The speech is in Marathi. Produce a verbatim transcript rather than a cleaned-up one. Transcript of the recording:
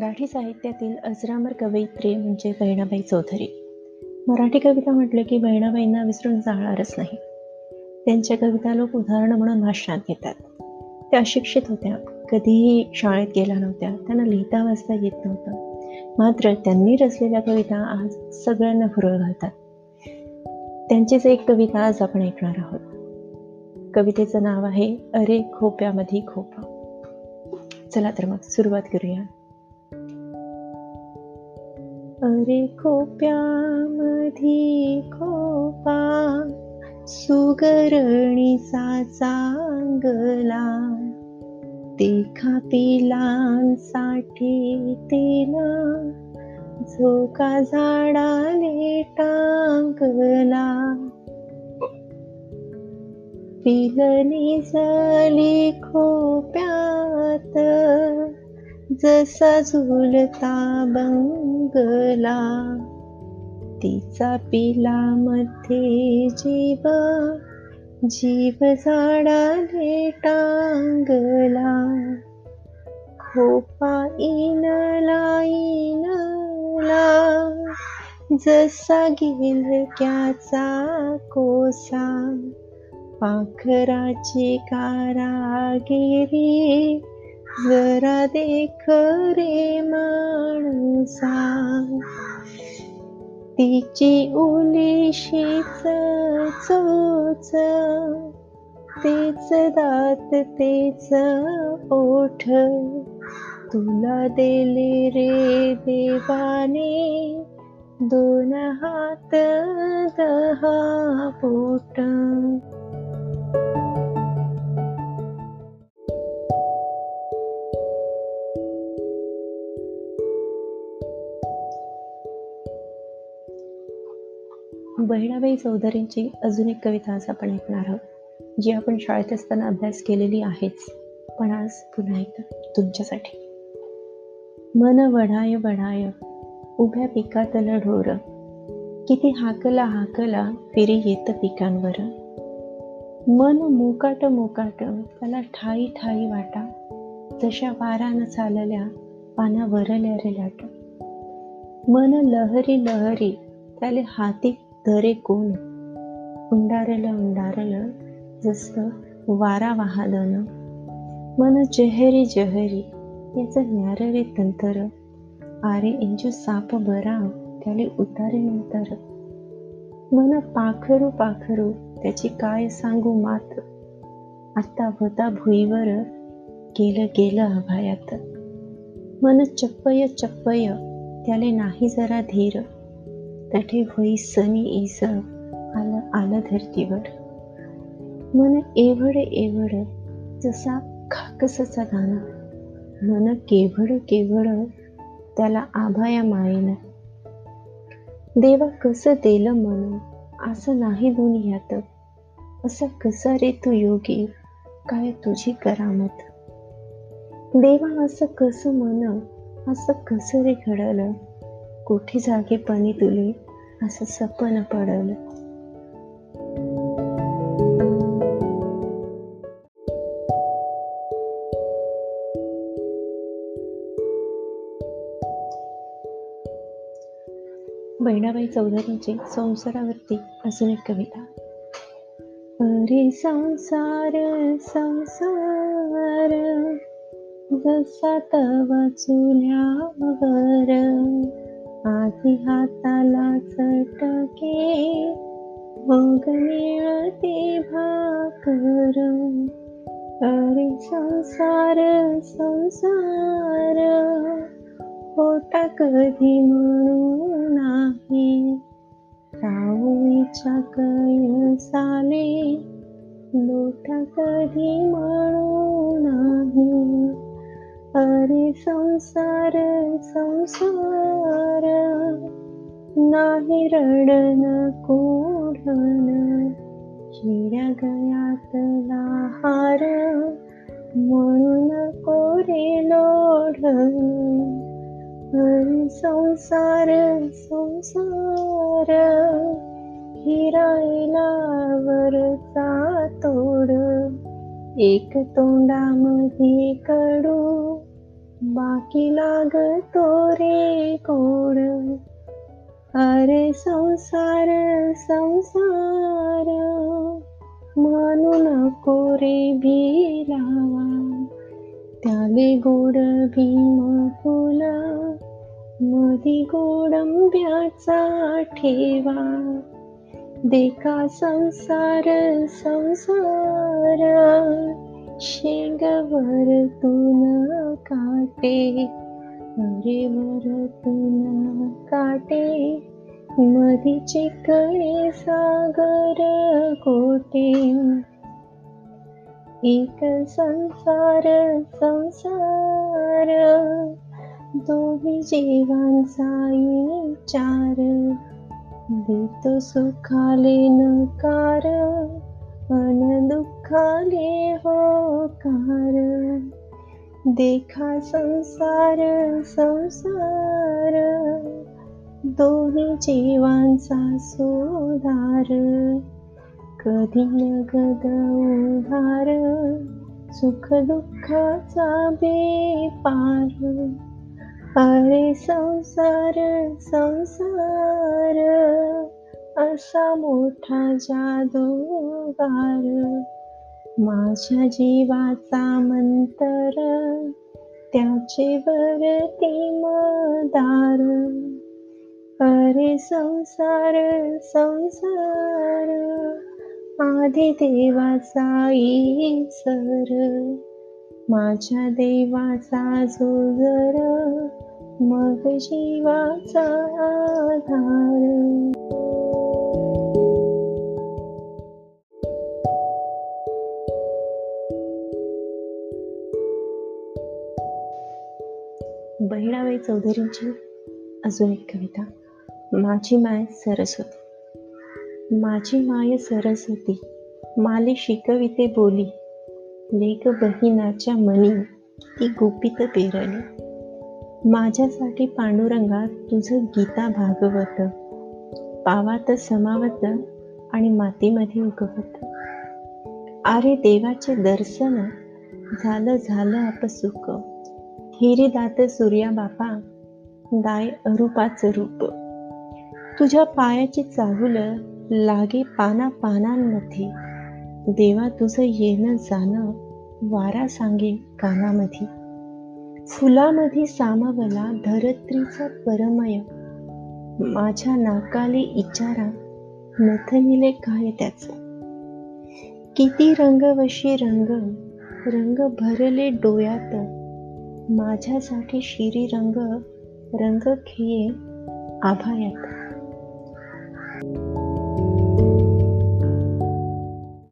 मराठी साहित्यातील अजरामर कवयित्री म्हणजे बहिणाबाई चौधरी. मराठी कविता म्हटलं की बहिणाबाईंना विसरून जाणारच नाही. त्यांच्या कविता लोक उदाहरण म्हणून भाषणात घेतात. त्या अशिक्षित होत्या, कधीही शाळेत गेल्या नव्हत्या, त्यांना लिहिता वाचता येत नव्हतं. मात्र त्यांनी रचलेल्या कविता आज सगळ्यांना भुरळ घालतात. त्यांचीच एक कविता आज आपण ऐकणार आहोत. कवितेचं नाव आहे अरे खोप्यामध्ये खोपा. चला तर मग सुरुवात करूया. अरे खोप्यामधी खोपा सुगरणीचा चांगला, देखा पिलांसाठी तिला झोका झाडाले टांगला. पिलनी झाली खोप्यात जसा झुलता बंगला, तिचा पिलामध्ये जीव जीव झाडाले टांगला. खोपा इनला इनला जसा गिलक्याचा कोसा, पाखराची कारागिरी जरा देख रे माणसा. तिची उलीशीच चोच, तेच दात तेच ओठ, तुला दिले रे देवाने दोन हात दहा बोट. बहिणाबाई चौधरींची अजून एक कविता आज आपण ऐकणार आहोत, जी आपण शाळेत असताना अभ्यास केलेली आहेच, पण आज पुन्हा एकदा तुमच्यासाठी. मन वढाय वढाय उभ्या पिकातल ढोर, किती हाकला हाकला फिरी येत पिकांवर. मन मोकाट मोकाट त्याला ठाई ठाई वाटा, जशा वारानं चालल्या पाना वरल्या रे लाट. मन लहरी लहरी त्याले हाती धरे कोण, उंडारल उंडारल जसं वारा वाहदन. मन जहरी जहरी याचं न्यार रे तंतर, आरे इंजू साप बरा त्याले उतारे नंतर. मन पाखरू पाखरू त्याची काय सांगू मात, आता होता भुईवर गेलं गेलं अभायात. मन चप्पय चप्पय त्याले नाही जरा धीर, तठे होई सनी इस आलं आलं धरतीवर. मन एवढ एवढ जसा खाकसाचा दाना, मन केवढ केवढ त्याला आभाया मायेन. देवा कसं दिलं मन असं नाही दुनियात, असं कसा रे तू योगी काय तुझी करामत. देवा असं कसं मन असं कसं रे घडलं, कुठे जागेपणी तुले असं सपन पडलं. बहिणाबाई चौधरींची संसारावरती अजून एक कविता. अरे संसार संसार जसा तवा चुल्यावर, आधी हाताला चटके मग मिळते भाकर. अरे संसार संसार होता कधी म्हणू नाही, राऊळीच्या कळसाले लोटा कधी म्हणू नाही. अरे संसार संसार नाही रडन कोढन, शिड्या गयातला हार म्हणून कोरे लोढन. अरे संसार संसार हिरायला वरचा तोड, एक तोंडामध्ये कडू बाकी लागतो रे कोण, अरे संसार संसार म्हणू नको रे भिलावा, त्याले गोड भीम फुला मधी गोडंब्याचा ठेवा, देखा संसार संसार शेंगावर तुन काटे, अरेवर तुन काटे मधी चिकणे सागर कोटे, एक संसार संसार दोघी जीवांचाई चार, देतो सुखाले नकार अन दुःखाले होकार, देखा संसार संसार दोन्ही जीवांचा सोधार, कधी नगद उधार सुख दुःखाचा बेपार, अरे संसार संसार असा मोठा जादूगार, माझ्या जीवाचा मंतर त्याचे वरती मदार, अरे संसार संसार आधी देवाचा ईसर, माझ्या देवाचा जोजर मग जीवाचा आधार. बहिणाबाई चौधरींची अजून एक कविता, माझी माय सरस्वती. माझी माय सरस्वती माले शिकविते बोली, लेक बहिणाच्या मनी ती गोपित पेरली, माझ्यासाठी पांडुरंगा तुझं गीता भागवत, पावात समावत आणि मातीमध्ये उगवत, आरे देवाचे दर्शन झालं झालं आपसुक, हिरी दात सूर्या बापा दाय अरूपाचं रूप, तुझ्या पायाची चाहूल लागे पाना पानांमध्ये, देवा तुझं येणं जाणं वारा सांगे कानामध्ये, फुलामध्ये सामावला धरत्रीचा परमय, माझ्या नाकाले इचारा नथनिले काय त्याचा, किती रंगवशी रंग रंग भरले डोयात, माझ्यासाठी शिरी रंग रंग खेये आभायात.